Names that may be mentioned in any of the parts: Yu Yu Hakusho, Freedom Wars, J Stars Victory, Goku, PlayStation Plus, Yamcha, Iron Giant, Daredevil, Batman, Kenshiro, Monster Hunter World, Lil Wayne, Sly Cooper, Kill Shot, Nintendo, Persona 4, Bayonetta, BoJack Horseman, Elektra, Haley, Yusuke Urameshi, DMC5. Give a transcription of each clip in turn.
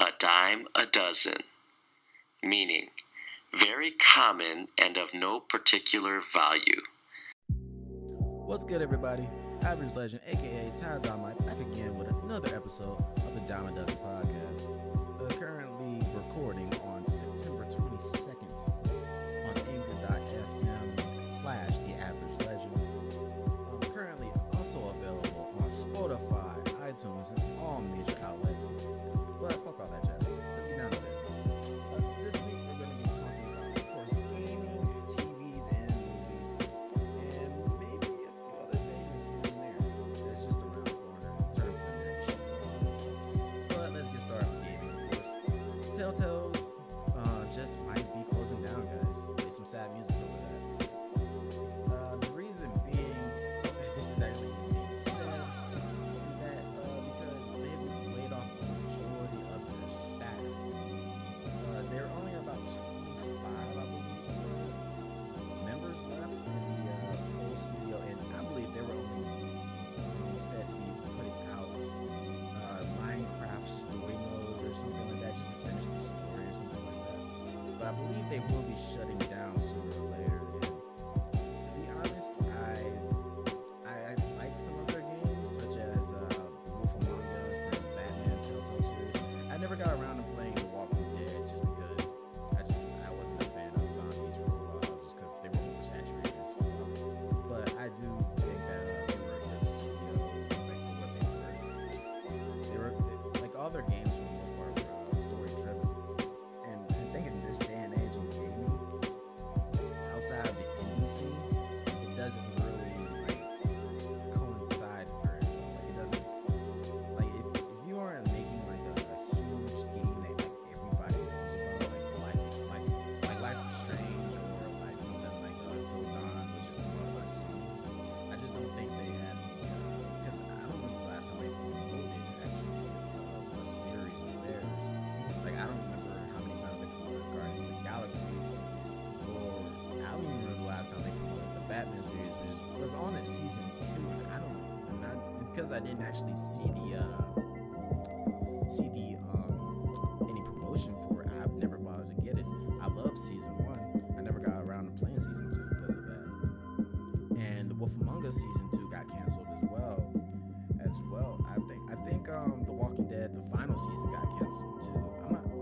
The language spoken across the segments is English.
a dime a dozen, meaning very common and of no particular value. What's good, everybody? Average Legend, aka Ty Damai, back again with another episode of the Dime a Dozen podcast. We're currently recording on September 22nd on anchor.fm/theaveragelegend. I'm currently also available on Spotify, iTunes, and all major outlets. But fuck all that jazz. Let's get down to this. This week we're going to be talking about, of course, gaming, TVs, and movies, and maybe a few other things here and there. That's just around the corner in terms of the next show. But let's get started with gaming, of course. Telltale's just might be closing down, guys. Play some sad music over that. The reason being, this is actually being sad, is that because they've laid off the majority of their staff. There are only about 25, I believe, members left in the whole studio, and I believe they were only said to be putting out Minecraft story mode or something like that, just to finish the story or something like that. But I believe they will be shutting down sooner or later. I didn't actually see the any promotion for it. I've never bothered to get it. I love season one. I never got around to playing season two because of that. And The Wolf Among Us season two got canceled as well. I think The Walking Dead, the final season, got canceled too.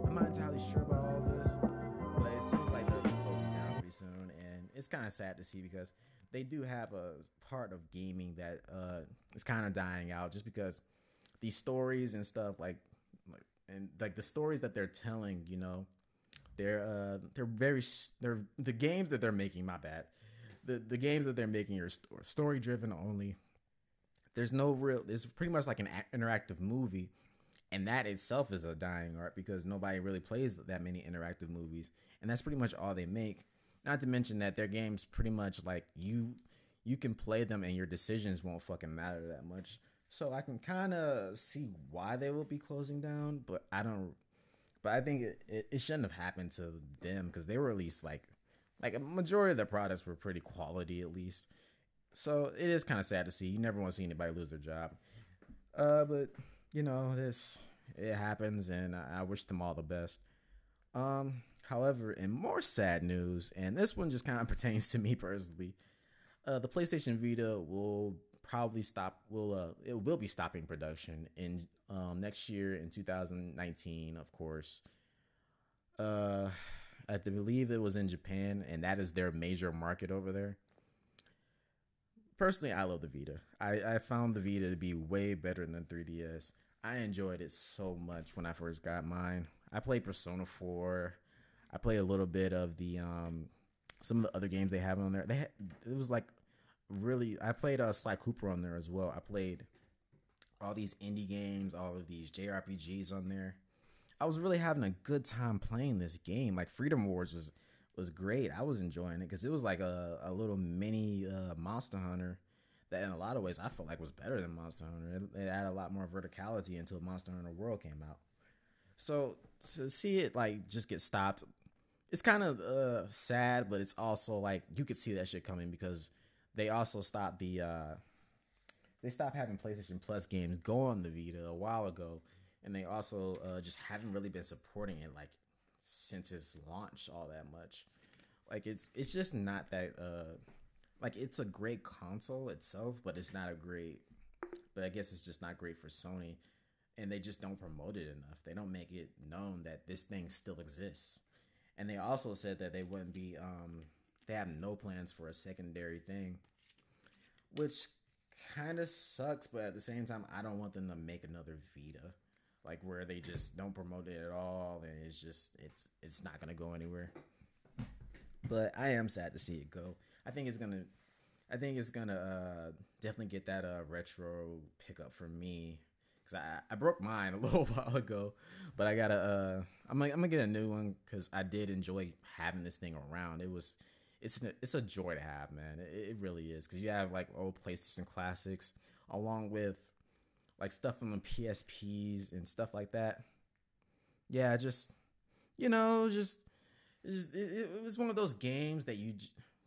I'm not entirely sure about all this, but it seems like they're closing down pretty soon, and it's kind of sad to see because they do have a part of gaming that is kind of dying out, just because these stories and stuff like the stories that they're telling, you know, the games that they're making. My bad, the games that they're making are story driven only. There's pretty much like an interactive movie, and that itself is a dying art because nobody really plays that many interactive movies, and that's pretty much all they make. Not to mention that their games pretty much like you can play them and your decisions won't fucking matter that much. So I can kind of see why they will be closing down, but I think it shouldn't have happened to them because they were at least like a majority of their products were pretty quality at least. So it is kind of sad to see. You never want to see anybody lose their job. But you know, it happens, and I wish them all the best. However, in more sad news, and this one just kind of pertains to me personally, the PlayStation Vita will be stopping production in next year in 2019, of course. I believe it was in Japan, and that is their major market over there. Personally, I love the Vita. I found the Vita to be way better than 3DS. I enjoyed it so much when I first got mine. I played Persona 4. I played a little bit of the some of the other games they have on there. I played Sly Cooper on there as well. I played all these indie games, all of these JRPGs on there. I was really having a good time playing this game. Like Freedom Wars was great. I was enjoying it because it was like a little mini Monster Hunter that in a lot of ways I felt like was better than Monster Hunter. It had a lot more verticality until Monster Hunter World came out. So to see it like just get stopped, it's kind of sad, but it's also like you could see that shit coming because they also stopped they stopped having PlayStation Plus games go on the Vita a while ago, and they also just haven't really been supporting it like since its launch all that much. Like it's just not that like it's a great console itself, but it's not a great. But I guess it's just not great for Sony, and they just don't promote it enough. They don't make it known that this thing still exists. And they also said that they wouldn't be they have no plans for a secondary thing, which kind of sucks. But at the same time, I don't want them to make another Vita, like where they just don't promote it at all, and it's just it's not gonna go anywhere. But I am sad to see it go. I think it's gonna definitely get that retro pickup for me, because I broke mine a little while ago, but I gotta I'm gonna get a new one because I did enjoy having this thing around. It's a joy to have, man. It really is, because you have like old PlayStation classics along with like stuff from the PSPs and stuff like that. Yeah, just you know, just it was one of those games that you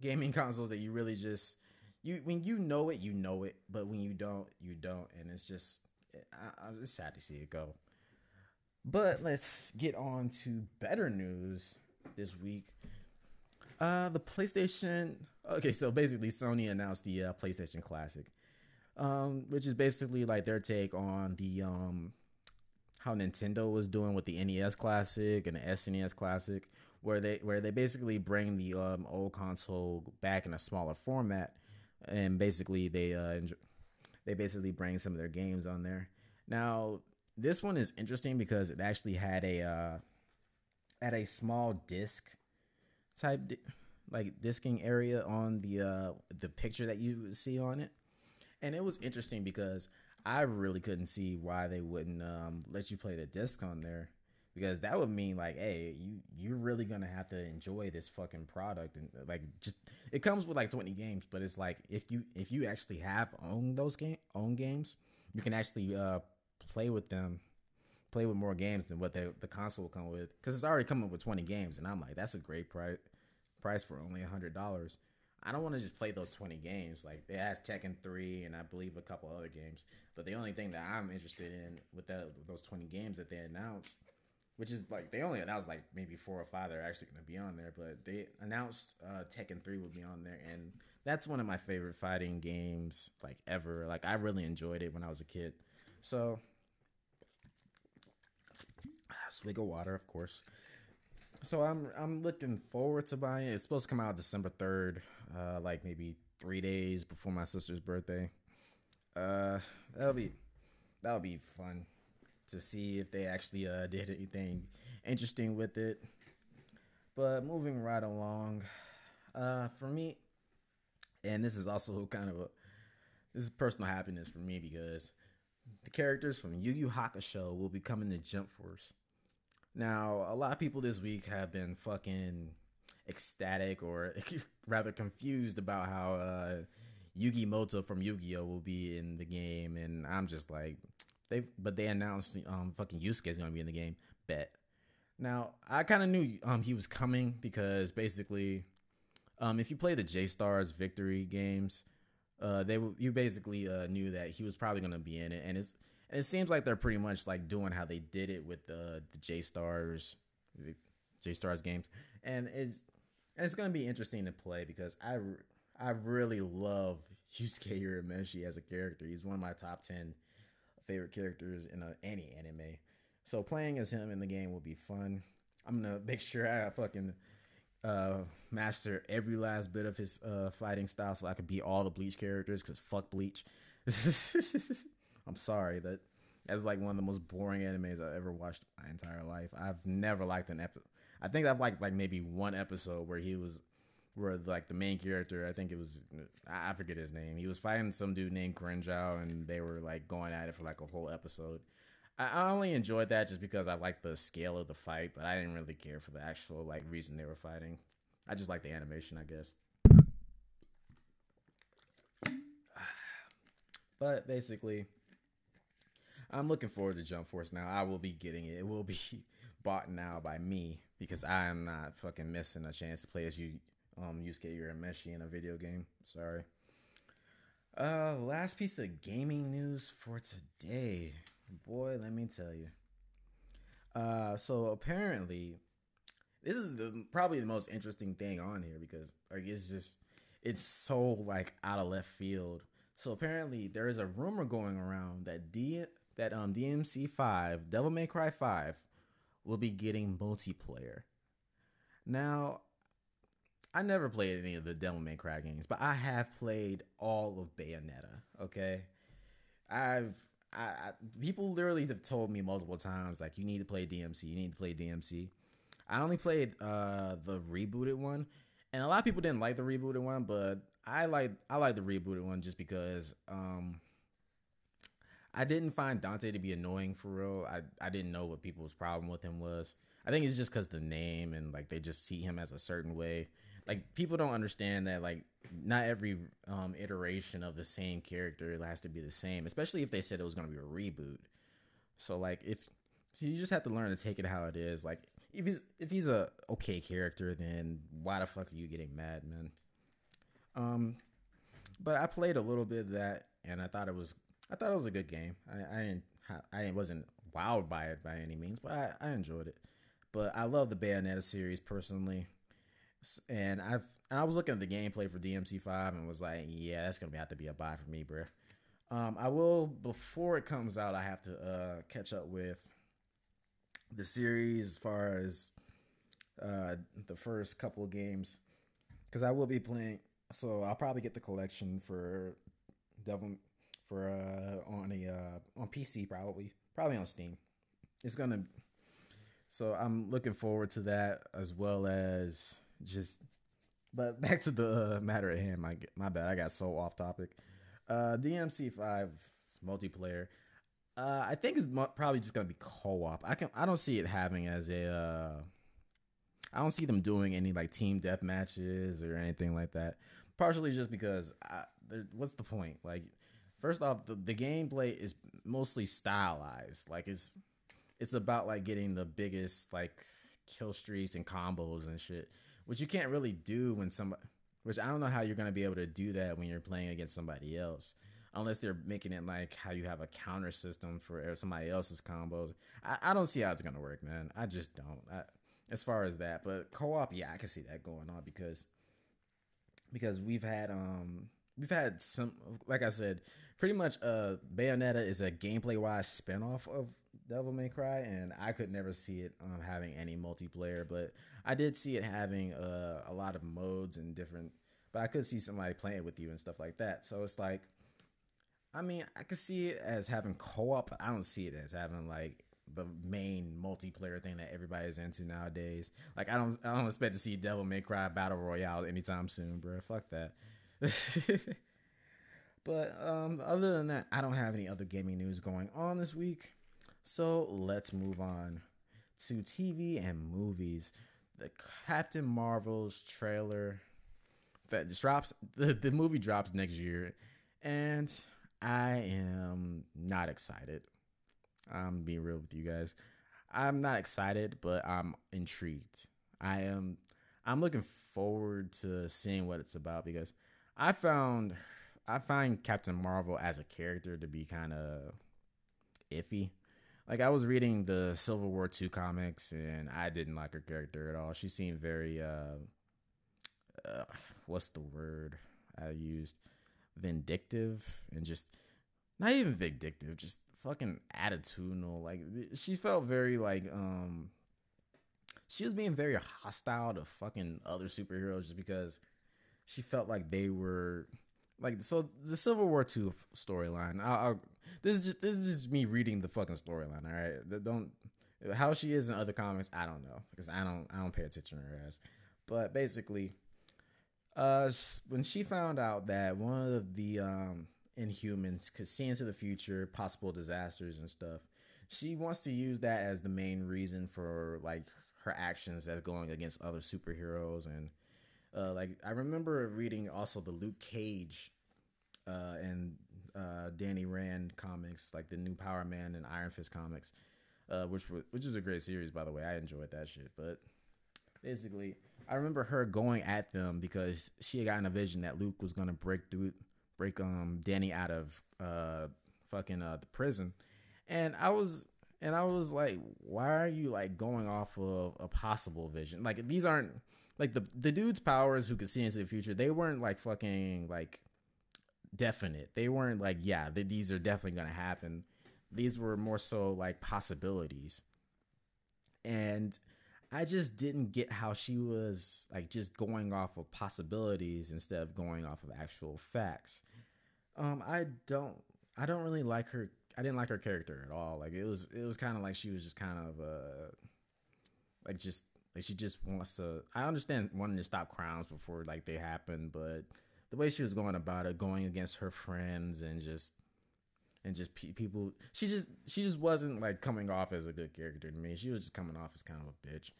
gaming consoles that you really just. You when you know it, but when you don't, and it's just I'm just sad to see it go. But let's get on to better news this week. The PlayStation. Okay, so basically, Sony announced the PlayStation Classic, which is basically like their take on the how Nintendo was doing with the NES Classic and the SNES Classic, where they basically bring the old console back in a smaller format. And basically, they bring some of their games on there. Now, this one is interesting because it actually had a small disc type like disking area on the picture that you would see on it, and it was interesting because I really couldn't see why they wouldn't let you play the disc on there, because that would mean like, hey, you're really gonna have to enjoy this fucking product. And like, just it comes with like 20 games, but it's like if you actually have owned those games, you can actually play with more games than what the console will come with, because it's already coming with 20 games, and I'm like, that's a great price for only $100. I don't want to just play those 20 games. Like, it has Tekken 3 and I believe a couple other games, but the only thing that I'm interested in with those 20 games that they announced, which is like they only announced like maybe 4 or 5 that are actually going to be on there, but they announced Tekken 3 will be on there, and that's one of my favorite fighting games like ever. Like, I really enjoyed it when I was a kid. So a swig of water, of course. So I'm looking forward to buying it. It's supposed to come out December 3rd, like maybe 3 days before my sister's birthday. That'll be fun to see if they actually did anything interesting with it. But moving right along, for me, and this is also kind of this is personal happiness for me, because the characters from Yu Yu Hakusho will be coming to Jump Force. Now, a lot of people this week have been fucking ecstatic or rather confused about how Yugi Moto from Yu-Gi-Oh will be in the game, and I'm just like, they announced fucking Yusuke is going to be in the game. Bet. Now, I kind of knew he was coming because basically, if you play the J Stars Victory games, you basically knew that he was probably going to be in it, and it seems like they're pretty much like doing how they did it with the J Stars games, and it's going to be interesting to play because I really love Yusuke Urameshi as a character. He's one of my top 10 favorite characters in any anime, so playing as him in the game will be fun. I'm gonna make sure I fucking master every last bit of his fighting style so I could beat all the Bleach characters, because fuck Bleach. I'm sorry, that's like one of the most boring animes I've ever watched my entire life. I've never liked an episode. I think I've liked like maybe one episode where like the main character, I think it was, I forget his name, he was fighting some dude named Grinjal, and they were like going at it for like a whole episode. I only enjoyed that just because I liked the scale of the fight, but I didn't really care for the actual like reason they were fighting. I just liked the animation, I guess. But basically, I'm looking forward to Jump Force now. I will be getting it. It will be bought now by me, because I am not fucking missing a chance to play as Yusuke Urameshi in a video game. Sorry. Last piece of gaming news for today. Boy, let me tell you. So apparently, this is probably the most interesting thing on here because like it's so like out of left field. So apparently, there is a rumor going around that DMC5, Devil May Cry 5, will be getting multiplayer. Now, I never played any of the Devil May Cry games, but I have played all of Bayonetta. Okay, people literally have told me multiple times like you need to play DMC. You need to play DMC. I only played the rebooted one, and a lot of people didn't like the rebooted one, but I like the rebooted one just because I didn't find Dante to be annoying for real. I didn't know what people's problem with him was. I think it's just because the name and like they just see him as a certain way. Like people don't understand that like not every iteration of the same character has to be the same, especially if they said it was going to be a reboot. So like so you just have to learn to take it how it is. Like if he's a okay character, then why the fuck are you getting mad, man? But I played a little bit of that and I thought it was a good game. I wasn't wowed by it by any means, but I enjoyed it. But I love the Bayonetta series personally. And I was looking at the gameplay for DMC5 and was like, yeah, that's going to have to be a buy for me, bro. I will, before it comes out, I have to catch up with the series as far as the first couple of games. Because I will be playing, so I'll probably get the collection for on PC probably on Steam. It's going to, so I'm looking forward to that as well as just, but back to the matter at hand. My bad, I got so off topic. DMC5 multiplayer. I think it's probably just gonna be co-op. I don't see it having as a. I don't see them doing any like team death matches or anything like that. Partially just because what's the point? Like, first off, the gameplay is mostly stylized. Like it's about like getting the biggest like kill streaks and combos and shit. Which you can't really do when somebody, which I don't know how you're going to be able to do that when you're playing against somebody else, unless they're making it like how you have a counter system for somebody else's combos. I don't see how it's going to work, man. I just don't, as far as that. But co-op, yeah, I can see that going on because we've had some, like I said, pretty much Bayonetta is a gameplay-wise spinoff of Devil May Cry, and I could never see it having any multiplayer, but I did see it having a lot of modes and different, but I could see somebody playing with you and stuff like that. So it's like, I mean, I could see it as having co-op, but I don't see it as having like the main multiplayer thing that everybody's into nowadays. Like I don't expect to see Devil May Cry Battle Royale anytime soon, bro. Fuck that. But other than that, I don't have any other gaming news going on this week. So let's move on to TV and movies. The Captain Marvel's trailer that drops, the movie drops next year, and I am not excited. I'm being real with you guys. I'm not excited, but I'm intrigued. I'm looking forward to seeing what it's about because I find Captain Marvel as a character to be kind of iffy. Like, I was reading the Civil War II comics, and I didn't like her character at all. She seemed very, what's the word I used? Vindictive, and just, not even vindictive, just fucking attitudinal. Like, she felt very, like, she was being very hostile to fucking other superheroes just because she felt like they were... Like, so the Civil War II storyline, this is just me reading the fucking storyline. All right. How she is in other comics, I don't know, because I don't pay attention to her ass. But basically, when she found out that one of the, Inhumans could see into the future, possible disasters and stuff, she wants to use that as the main reason for like her actions that's going against other superheroes. And, like I remember reading also the Luke Cage and Danny Rand comics, like the new Power Man and Iron Fist comics, which is a great series, by the way. I enjoyed that shit. But basically, I remember her going at them because she had gotten a vision that Luke was gonna break Danny out of fucking the prison, and I was And I was like, why are you like going off of a possible vision? Like, these aren't like the dude's powers who could see into the future. They weren't like fucking like definite. They weren't like, yeah, these are definitely going to happen. These were more so like possibilities. And I just didn't get how she was like just going off of possibilities instead of going off of actual facts. I don't really like her. I didn't like her character at all. Like, it was kind of like she was just kind of she just wants to. I understand wanting to stop crimes before like they happen, but the way she was going about it, going against her friends and just people, she just wasn't like coming off as a good character to me. She was just coming off as kind of a bitch,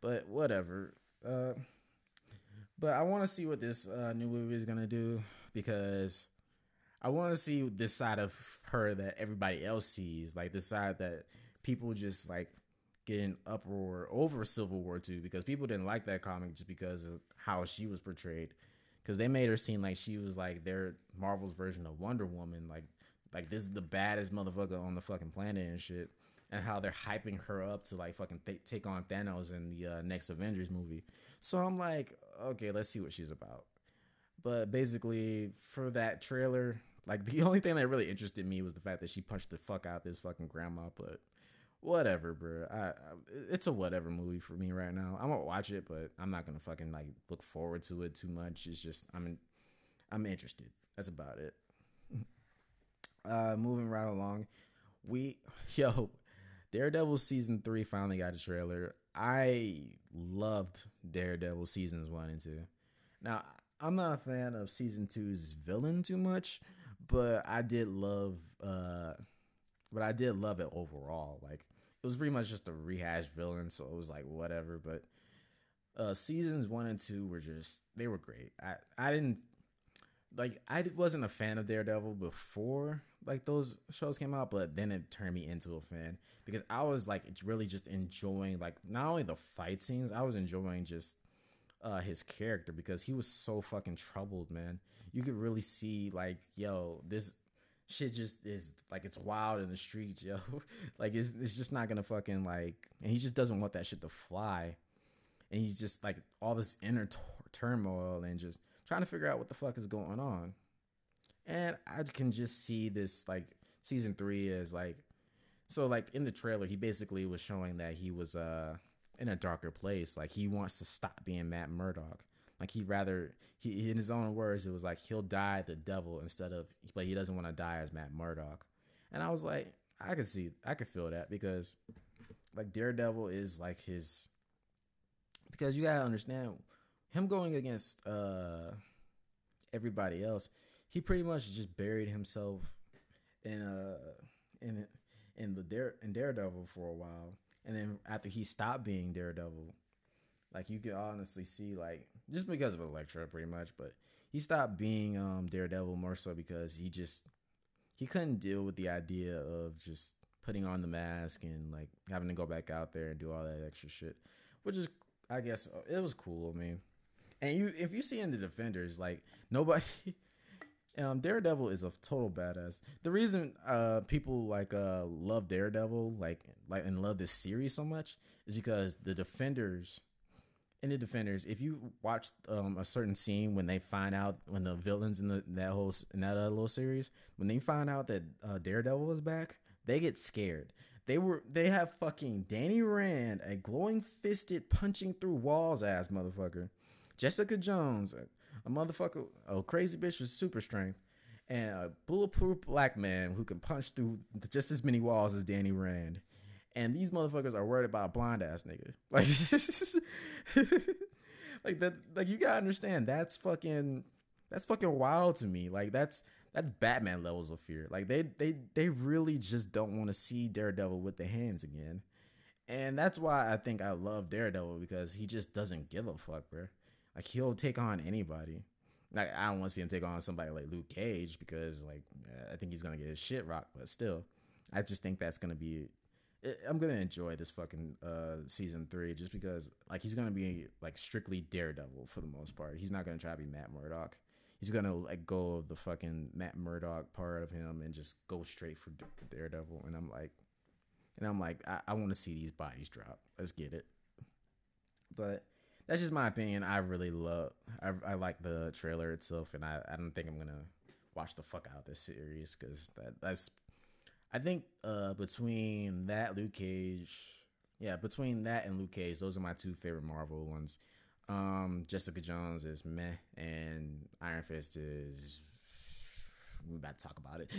but whatever. But I want to see what this new movie is gonna do, because I want to see this side of her that everybody else sees, like the side that people just like get in uproar over Civil War II, because people didn't like that comic just because of how she was portrayed, because they made her seem like she was like their Marvel's version of Wonder Woman, like this is the baddest motherfucker on the fucking planet and shit, and how they're hyping her up to like fucking take on Thanos in the next Avengers movie. So I'm like, okay, let's see what she's about. But basically, for that trailer, like, the only thing that really interested me was the fact that she punched the fuck out this fucking grandma, but whatever, bro. It's a whatever movie for me right now. I'm gonna watch it, but I'm not gonna fucking, like, look forward to it too much. It's just, I'm interested. That's about it. Moving right along. Daredevil Season 3 finally got a trailer. I loved Daredevil Seasons 1 and 2. Now, I'm not a fan of Season 2's villain too much, but I did love it overall. Like, it was pretty much just a rehashed villain, so it was like whatever. But Seasons 1 and 2 were just, they were great. I wasn't a fan of Daredevil before like those shows came out, but then it turned me into a fan, because I was like really just enjoying like not only the fight scenes, I was enjoying just his character, because he was so fucking troubled, man. You could really see like, yo, this shit just is like, it's wild in the streets, yo. Like, it's just not gonna fucking like, and he just doesn't want that shit to fly, and he's just like all this inner turmoil and just trying to figure out what the fuck is going on. And I can just see this like Season 3 is like, so like in the trailer he basically was showing that he was in a darker place. Like, he wants to stop being Matt Murdock. Like, he in his own words, it was like he'll die the devil instead of, but he doesn't want to die as Matt Murdock. And I was like, I could feel that, because like Daredevil is like his, because you gotta understand, him going against everybody else, he pretty much just buried himself in Daredevil for a while. And then after he stopped being Daredevil, like, you could honestly see, like, just because of Elektra pretty much, but he stopped being Daredevil more so because he couldn't deal with the idea of just putting on the mask and like having to go back out there and do all that extra shit, which is, I guess, it was cool. I mean, and if you see in The Defenders, like, nobody, Daredevil is a total badass. The reason people like love Daredevil like and love this series so much is because in the Defenders, if you watch a certain scene when they find out, when the villains in that little series, when they find out that Daredevil is back, they get scared. They have fucking Danny Rand, a glowing fisted punching through walls ass motherfucker, Jessica Jones, a motherfucker, a crazy bitch with super strength, and a bulletproof black man who can punch through just as many walls as Danny Rand. And these motherfuckers are worried about a blind ass nigga. Like, like that. Like, you gotta understand, that's fucking wild to me. Like, that's Batman levels of fear. Like, they really just don't want to see Daredevil with the hands again. And that's why I think I love Daredevil, because he just doesn't give a fuck, bro. Like, he'll take on anybody. Like, I don't want to see him take on somebody like Luke Cage, because like I think he's gonna get his shit rocked. But still, I just think that's gonna be. I'm gonna enjoy this fucking Season 3 just because like he's gonna be like strictly Daredevil for the most part. He's not gonna try to be Matt Murdock. He's gonna like go of the fucking Matt Murdock part of him and just go straight for Daredevil. And I'm like, And I'm like, I want to see these bodies drop. Let's get it. But that's just my opinion. I really love, I like the trailer itself, and I don't think I'm going to watch the fuck out of this series, because that's, I think between that, Luke Cage, yeah, between that and Luke Cage, those are my two favorite Marvel ones. Jessica Jones is meh, and Iron Fist is, we about to talk about it.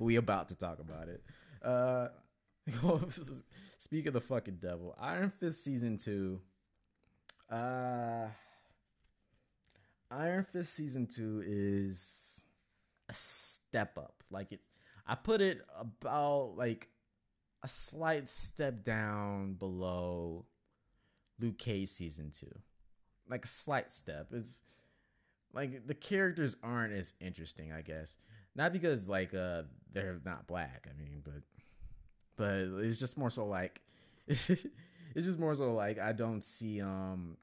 We about to talk about it. Speak of the fucking devil, Iron Fist season 2. Iron Fist season 2 is a step up. Like, it's, I put it about like a slight step down below Luke Cage season 2. Like a slight step. It's like the characters aren't as interesting, I guess. Not because like they're not black. I mean, but it's just more so like it's just more so like I don't see the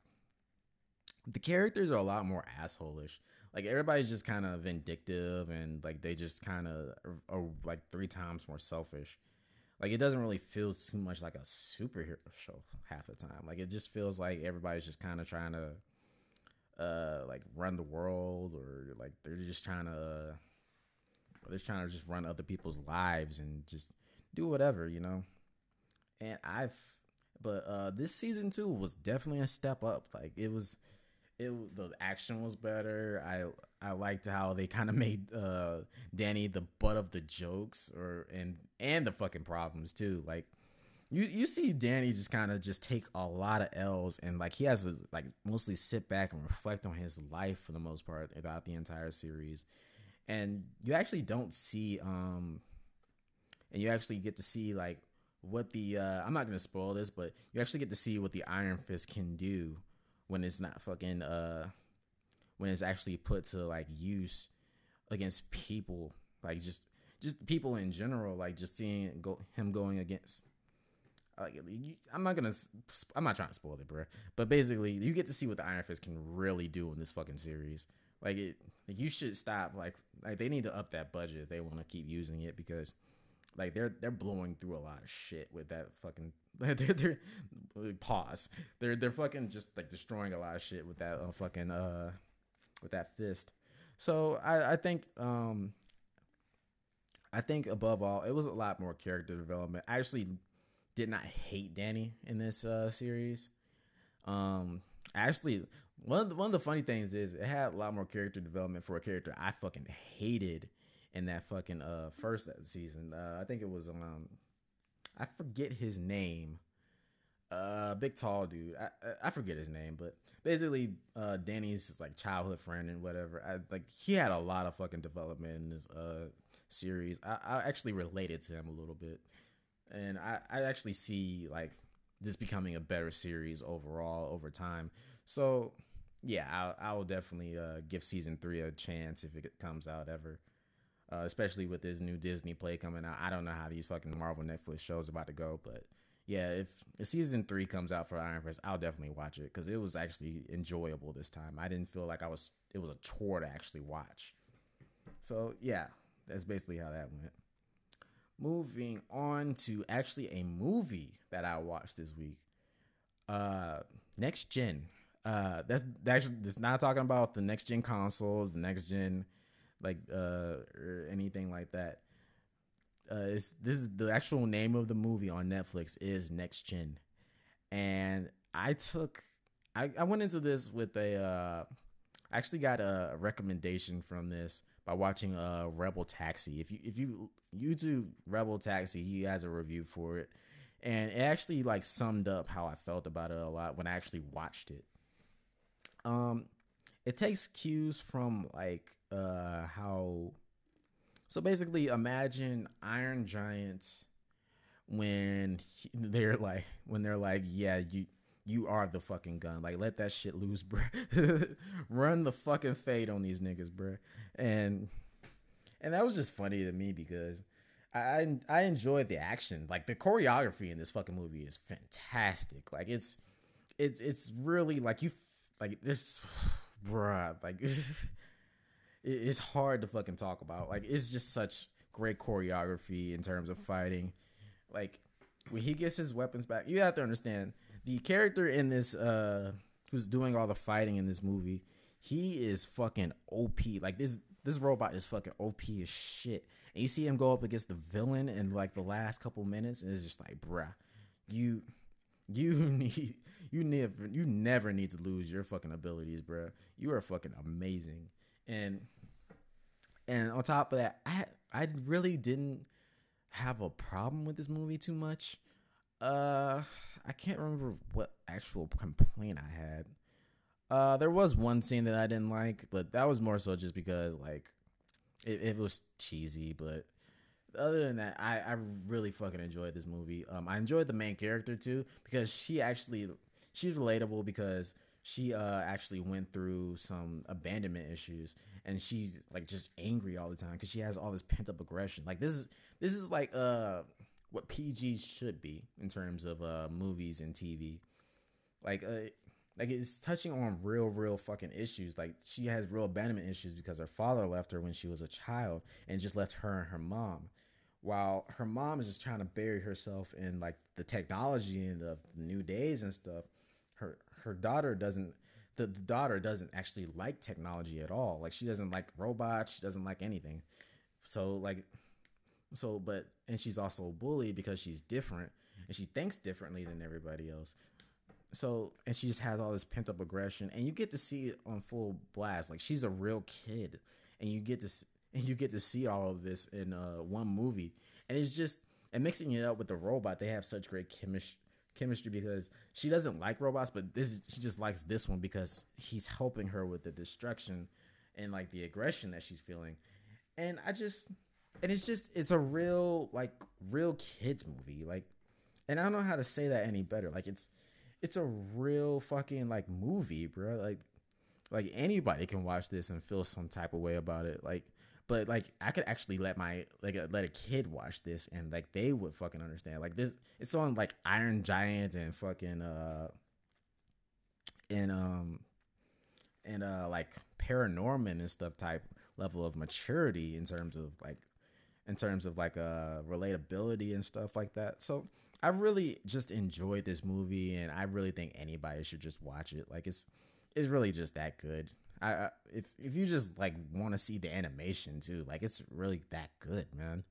characters are a lot more asshole-ish. Like, everybody's just kind of vindictive, and like they just kind of are like 3 times more selfish. Like, it doesn't really feel too much like a superhero show half the time. Like, it just feels like everybody's just kind of trying to like run the world, or like they're just trying to just run other people's lives and just do whatever, you know. And this season 2 was definitely a step up. Like, the action was better. I liked how they kind of made Danny the butt of the jokes, and the fucking problems too. Like, you see Danny just kind of just take a lot of L's, and like he has to like mostly sit back and reflect on his life for the most part throughout the entire series. And you actually don't see and you actually get to see like what the I'm not gonna spoil this, but you actually get to see what the Iron Fist can do when it's not fucking when it's actually put to like use against people, like just people in general. Like, just seeing him going against, like, I'm not trying to spoil it, bro. But basically, you get to see what the Iron Fist can really do in this fucking series. Like, you should stop. Like they need to up that budget if they want to keep using it, because like they're blowing through a lot of shit with that fucking they're fucking just like destroying a lot of shit with that fucking with that fist. So I think above all, it was a lot more character development. I actually did not hate Danny in this series. Actually, one of the funny things is it had a lot more character development for a character I fucking hated in that fucking first season. I think it was I forget his name, big tall dude. I forget his name, but basically Danny's just like childhood friend and whatever. He had a lot of fucking development in this series. I actually related to him a little bit, and I actually see like this becoming a better series overall over time. So yeah, I will definitely give season 3 a chance if it comes out ever. Especially with this new Disney play coming out. I don't know how these fucking Marvel Netflix shows about to go, but yeah, if season 3 comes out for Iron Fist, I'll definitely watch it, because it was actually enjoyable this time. I didn't feel like it was a chore to actually watch. So yeah, that's basically how that went. Moving on to actually a movie that I watched this week. Next Gen. That's not talking about the next gen consoles, the next gen like or anything like that. This is the actual name of the movie on Netflix is Next Gen, and I went into this with I actually got a recommendation from this by watching Rebel Taxi. If you YouTube Rebel Taxi, he has a review for it, and it actually like summed up how I felt about it a lot when I actually watched it. It takes cues from like how, so basically imagine Iron Giants when they're like, yeah, you are the fucking gun. Like, let that shit loose, bruh. Run the fucking fade on these niggas, bruh. And that was just funny to me, because I enjoyed the action. Like, the choreography in this fucking movie is fantastic. Like, it's really like you, like this, bruh, like it's hard to fucking talk about. Like, it's just such great choreography in terms of fighting. Like, when he gets his weapons back, you have to understand, the character in this, who's doing all the fighting in this movie, he is fucking OP. Like, this robot is fucking OP as shit. And you see him go up against the villain in, like, the last couple minutes, and it's just like, bruh, you never need to lose your fucking abilities, bruh. You are fucking amazing. And on top of that, I really didn't have a problem with this movie too much. I can't remember what actual complaint I had. There was one scene that I didn't like, but that was more so just because, like, it was cheesy. But other than that, I really fucking enjoyed this movie. I enjoyed the main character too, because she's relatable, because she actually went through some abandonment issues, and she's like just angry all the time because she has all this pent up aggression. Like, this is like what PG should be in terms of movies and TV. Like it's touching on real fucking issues. Like, she has real abandonment issues because her father left her when she was a child and just left her and her mom, while her mom is just trying to bury herself in, like, the technology and the new days and stuff. Her daughter doesn't, the daughter doesn't actually like technology at all. Like, she doesn't like robots. She doesn't like anything. And she's also bullied because she's different and she thinks differently than everybody else. So, and she just has all this pent up aggression, and you get to see it on full blast. Like, she's a real kid, and you get to see all of this in one movie. And it's just, and mixing it up with the robot, they have such great chemistry because she doesn't like robots, but she just likes this one because he's helping her with the destruction and, like, the aggression that she's feeling. And it's a real kids movie. Like, and I don't know how to say that any better. Like, it's a real fucking, like, movie, bro. Like anybody can watch this and feel some type of way about it. Like, but, like, I could actually let a kid watch this and, like, they would fucking understand. Like, this, it's on, like, Iron Giant and fucking like Paranorman and stuff type level of maturity in terms of relatability and stuff like that. So I really just enjoyed this movie, and I really think anybody should just watch it. Like, it's really just that good. If you just, like, want to see the animation too, like, it's really that good, man.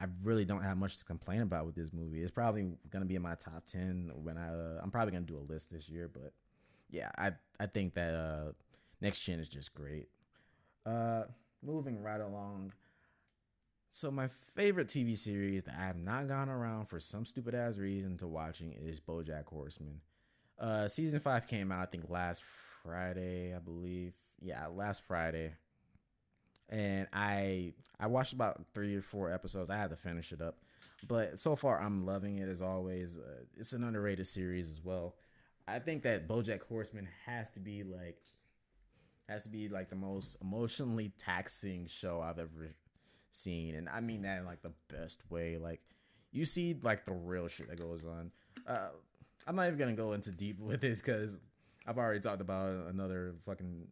I really don't have much to complain about with this movie. It's probably gonna be in my top 10 when I'm probably gonna do a list this year. But yeah, I think that Next Gen is just great. Moving right along. So my favorite TV series that I have not gone around for some stupid ass reason to watching is BoJack Horseman. Season 5 came out, I think, last Friday, I believe. Yeah, last Friday. And I watched about 3 or 4 episodes. I had to finish it up. But so far, I'm loving it as always. It's an underrated series as well. I think that BoJack Horseman has to be like the most emotionally taxing show I've ever seen, and I mean that in, like, the best way. Like, you see, like, the real shit that goes on. I'm not even gonna go into deep with it because I've already talked about another fucking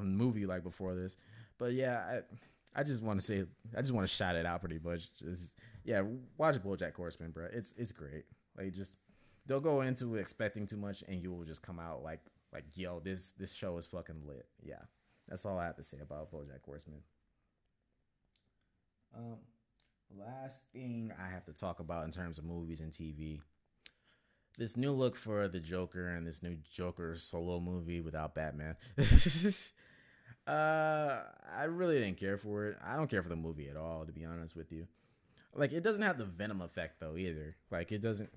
movie, like, before this. But yeah, I just want to shout it out pretty much. Just, yeah, watch BoJack Horseman, bro. It's great. Like, just don't go into it expecting too much, and you will just come out like yo, this show is fucking lit. Yeah, that's all I have to say about BoJack Horseman. Last thing I have to talk about in terms of movies and TV, this new look for the Joker and this new Joker solo movie without Batman. I really didn't care for it. I don't care for the movie at all, to be honest with you. Like, it doesn't have the Venom effect though either. Like, it doesn't,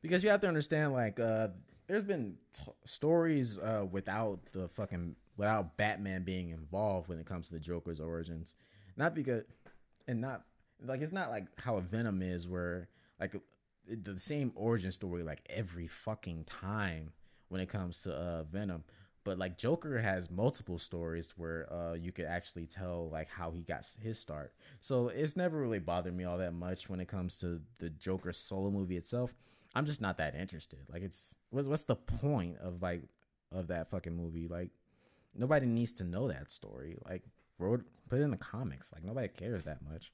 because you have to understand, like, there's been stories without Batman being involved when it comes to the Joker's origins. It's not like how a Venom is, where, like, the same origin story, like, every fucking time when it comes to Venom. But, like, Joker has multiple stories where you could actually tell, like, how he got his start. So it's never really bothered me all that much when it comes to the Joker solo movie itself. I'm just not that interested. Like, it's what's the point of that fucking movie? Like, nobody needs to know that story. Like, put it in the comics. Like, nobody cares that much.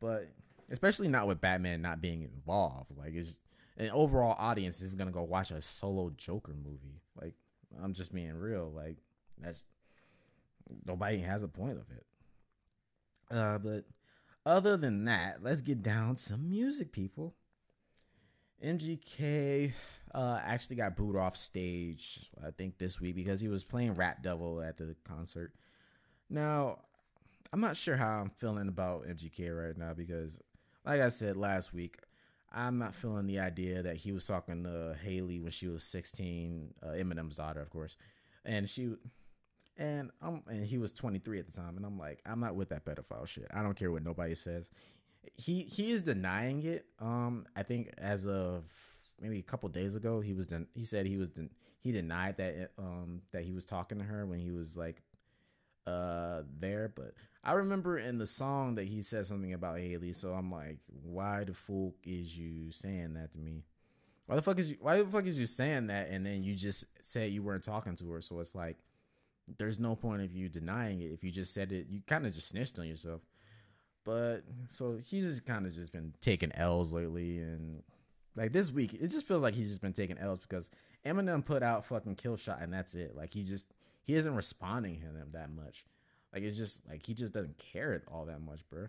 But especially not with Batman not being involved. Like, it's an overall audience isn't gonna go watch a solo Joker movie. Like, I'm just being real. Like, that's nobody has a point of it. But other than that, let's get down to music, people. MGK actually got booed off stage, I think, this week because he was playing Rap Devil at the concert. Now, I'm not sure how I'm feeling about MGK right now because, like I said last week, I'm not feeling the idea that he was talking to Haley when she was 16, Eminem's daughter, of course, and he was 23 at the time, and I'm like, I'm not with that pedophile shit. I don't care what nobody says. He is denying it. I think as of maybe a couple days ago, he denied that that he was talking to her when he was like there. But I remember in the song that he said something about Haley. So I'm like, why the fuck is you saying that to me? Why the fuck is you saying that? And then you just said you weren't talking to her. So it's like, there's no point of you denying it. If you just said it, you kind of just snitched on yourself. But so he's just kind of just been taking L's lately, and like this week, it just feels like he's just been taking L's because Eminem put out fucking Kill Shot, and that's it. Like he isn't responding to them that much. Like it's just like he just doesn't care all that much, bro.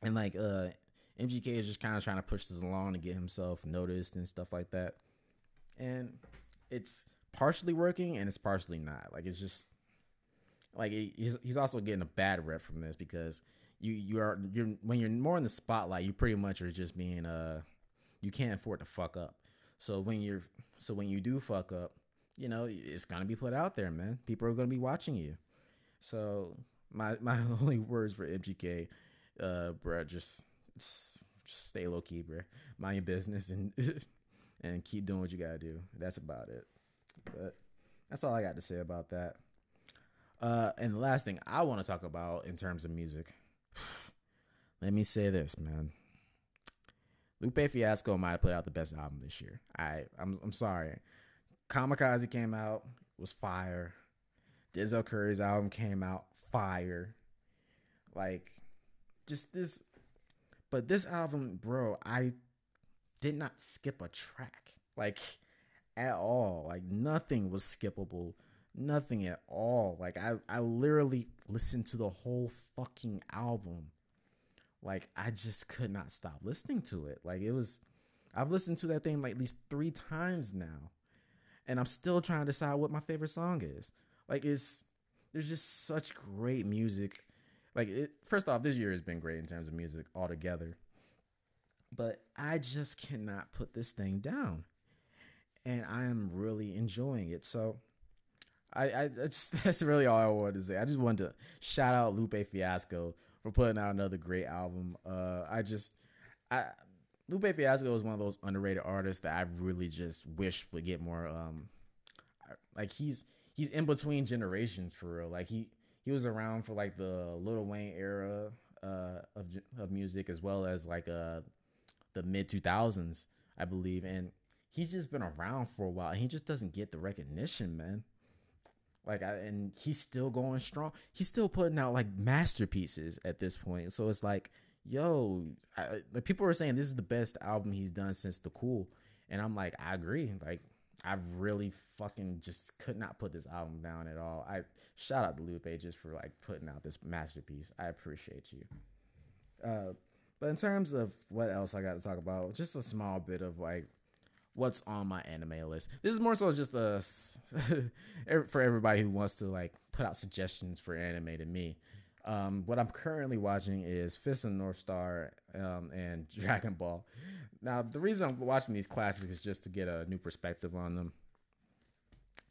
And like MGK is just kind of trying to push this along to get himself noticed and stuff like that. And it's partially working, and it's partially not. Like it's just like he's also getting a bad rep from this because. You're when you're more in the spotlight, you pretty much are just being you can't afford to fuck up. So when you do fuck up, you know it's gonna be put out there, man. People are gonna be watching you. So my only words for MGK, bro, just stay low key, bro. Mind your business and and keep doing what you gotta do. That's about it. But that's all I got to say about that. And the last thing I want to talk about in terms of music. Let me say this, man. Lupe Fiasco might have put out the best album this year. I'm sorry. Kamikaze came out, was fire. Denzel Curry's album came out, fire. Like, just this. But this album, bro, I did not skip a track. Like, at all. Like, nothing was skippable. Nothing at all. Like, I literally listened to the whole fucking album. Like, I just could not stop listening to it. Like, I've listened to that thing like at least 3 times now. And I'm still trying to decide what my favorite song is. Like, there's just such great music. Like, first off, this year has been great in terms of music altogether. But I just cannot put this thing down. And I am really enjoying it. So, that's really all I wanted to say. I just wanted to shout out Lupe Fiasco for putting out another great album. Lupe Fiasco is one of those underrated artists that I really just wish would get more. Like he's in between generations for real. Like he was around for like the Lil Wayne era of music as well as like the mid 2000s, I believe. And he's just been around for a while. And he just doesn't get the recognition, man. Like, and he's still going strong. He's still putting out, like, masterpieces at this point. So it's like, yo, like people are saying this is the best album he's done since The Cool. And I'm like, I agree. Like, I really fucking just could not put this album down at all. I shout out to Lupe just for, like, putting out this masterpiece. I appreciate you. But in terms of what else I got to talk about, just a small bit of, like, what's on my anime list. This is more so just for everybody who wants to like put out suggestions for anime to me. What I'm currently watching is Fist of the North Star and Dragon Ball. Now, the reason I'm watching these classics is just to get a new perspective on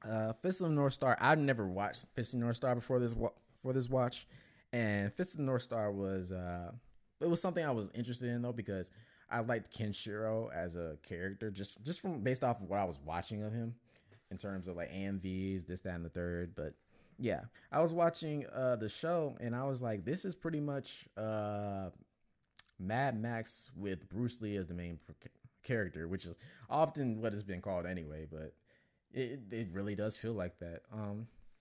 them. Fist of the North Star, I've never watched Fist of the North Star before this watch, and Fist of the North Star was it was something I was interested in though because I liked Kenshiro as a character, just from based off of what I was watching of him, in terms of like AMVs, this, that, and the third. But yeah, I was watching the show, and I was like, this is pretty much Mad Max with Bruce Lee as the main character, which is often what it's been called anyway. But it really does feel like that.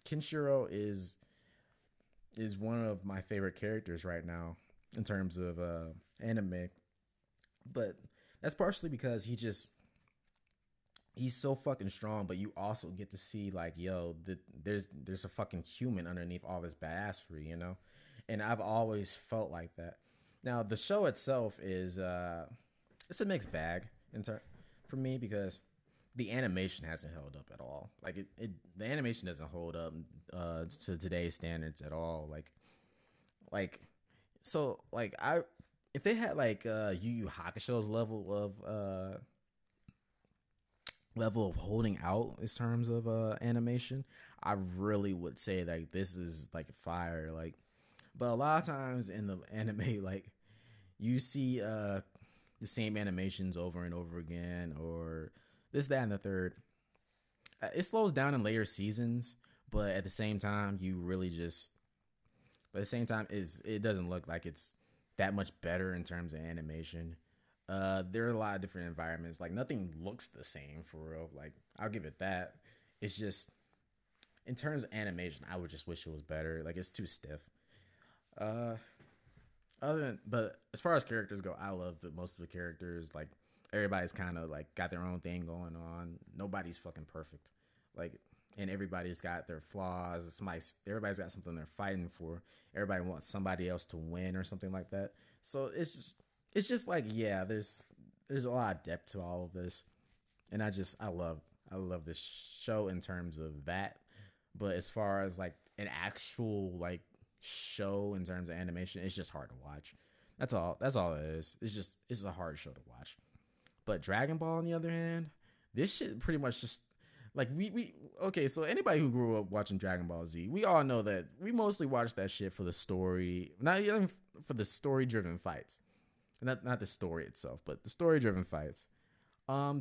Kenshiro is one of my favorite characters right now in terms of anime. But that's partially because he's so fucking strong, but you also get to see like, yo, there's a fucking human underneath all this badassery, you know? And I've always felt like that. Now, the show itself is, it's a mixed bag for me, because the animation hasn't held up at all. Like, the animation doesn't hold up to today's standards at all. If they had like Yu Yu Hakusho's level of holding out in terms of animation, I really would say like this is like fire. Like, but a lot of times in the anime, like you see the same animations over and over again, or this, that, and the third. It slows down in later seasons, but at the same time, it doesn't look like it's that much better in terms of animation. There are a lot of different environments. Like, nothing looks the same for real. Like, I'll give it that. It's just, in terms of animation, I would just wish it was better. Like, it's too stiff. But as far as characters go, I love most of the characters. Like, everybody's kind of like got their own thing going on. Nobody's fucking perfect. Like, and everybody's got their flaws. Everybody's got something they're fighting for. Everybody wants somebody else to win or something like that. So it's just like, yeah, there's a lot of depth to all of this, and I love this show in terms of that. But as far as like an actual like show in terms of animation, it's just hard to watch. That's all it is. It's a hard show to watch. But Dragon Ball, on the other hand, this shit pretty much just like so anybody who grew up watching Dragon Ball Z, we all know that we mostly watched that shit for the story, not even for the story-driven fights. Not the story itself, but the story-driven fights.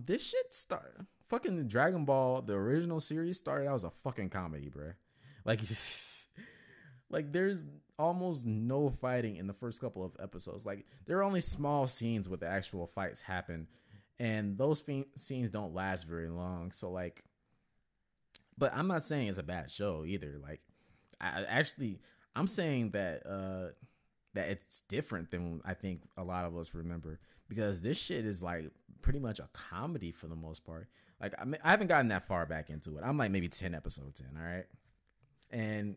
This shit started... Fucking Dragon Ball, the original series, started out as a fucking comedy, bruh. Like, like, there's almost no fighting in the first couple of episodes. Like, there are only small scenes where the actual fights happen, and those scenes don't last very long. So, like... But I'm not saying it's a bad show either. Like, I'm saying that... that it's different than I think a lot of us remember, because this shit is like pretty much a comedy for the most part. Like, I mean, I haven't gotten that far back into it. I'm like maybe 10 episodes in, all right? And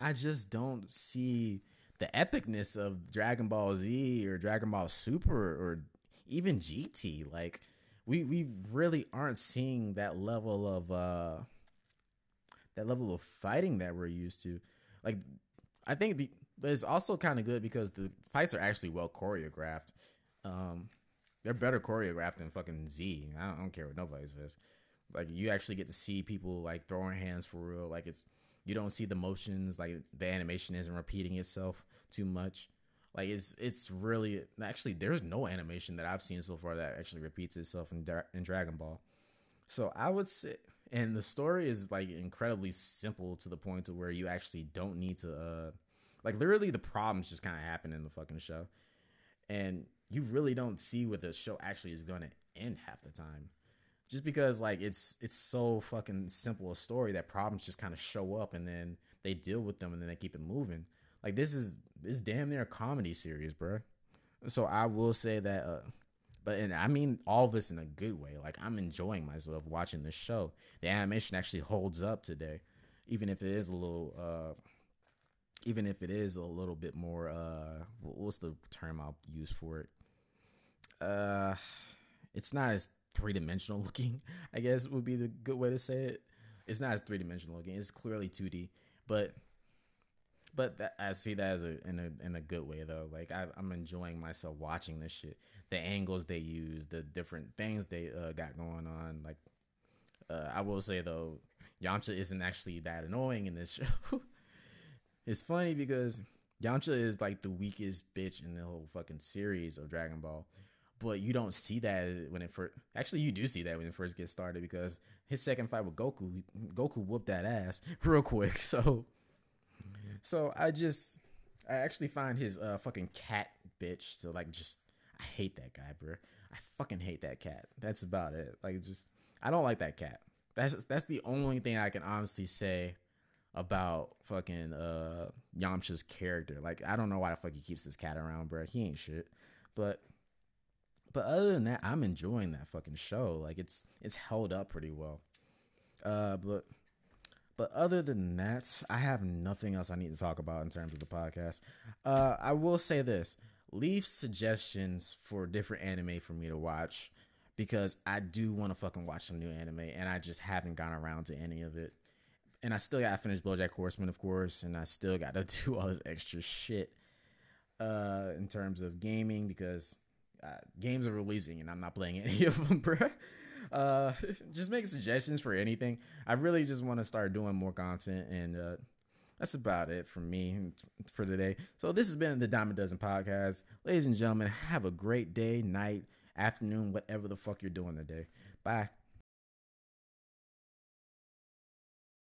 I just don't see the epicness of Dragon Ball Z or Dragon Ball Super or even GT. Like, we really aren't seeing that level of fighting that we're used to. Like, I think but it's also kind of good because the fights are actually well choreographed. They're better choreographed than fucking Z. I don't care what nobody says. Like, you actually get to see people like throwing hands for real. Like, you don't see the motions. Like, the animation isn't repeating itself too much. Like, it's really, actually there's no animation that I've seen so far that actually repeats itself in Dragon Ball. So I would say, and the story is like incredibly simple to the point to where you actually don't need to. Like, literally, the problems just kind of happen in the fucking show. And you really don't see where the show actually is going to end half the time. Just because, like, it's so fucking simple a story that problems just kind of show up, and then they deal with them, and then they keep it moving. Like, this is damn near a comedy series, bro. So I will say that, and I mean all this in a good way. Like, I'm enjoying myself watching this show. The animation actually holds up today, even if it is a little... even if it is a little bit more, what's the term I'll use for it? It's not as three-dimensional looking, I guess would be the good way to say it. It's not as three-dimensional looking. It's clearly 2D, but that, I see that as in a good way though. Like, I'm enjoying myself watching this shit. The angles they use, the different things they got going on. Like, I will say though, Yamcha isn't actually that annoying in this show. It's funny because Yamcha is like the weakest bitch in the whole fucking series of Dragon Ball, but you don't see that when it first. Actually, you do see that when it first gets started, because his second fight with Goku whooped that ass real quick. So I actually find his fucking cat bitch. So like, just I hate that guy, bro. I fucking hate that cat. That's about it. Like, just I don't like that cat. That's the only thing I can honestly say about fucking Yamcha's character. Like, I don't know why the fuck he keeps this cat around, bro. He ain't shit. But other than that, I'm enjoying that fucking show. Like, it's held up pretty well. But other than that, I have nothing else I need to talk about in terms of the podcast. I will say this. Leave suggestions for different anime for me to watch, because I do want to fucking watch some new anime, and I just haven't gotten around to any of it. And I still got to finish BoJack Horseman, of course, and I still got to do all this extra shit in terms of gaming, because games are releasing and I'm not playing any of them, bruh. Just make suggestions for anything. I really just want to start doing more content, and that's about it for me for today. So this has been the Dime a Dozen Podcast. Ladies and gentlemen, have a great day, night, afternoon, whatever the fuck you're doing today. Bye.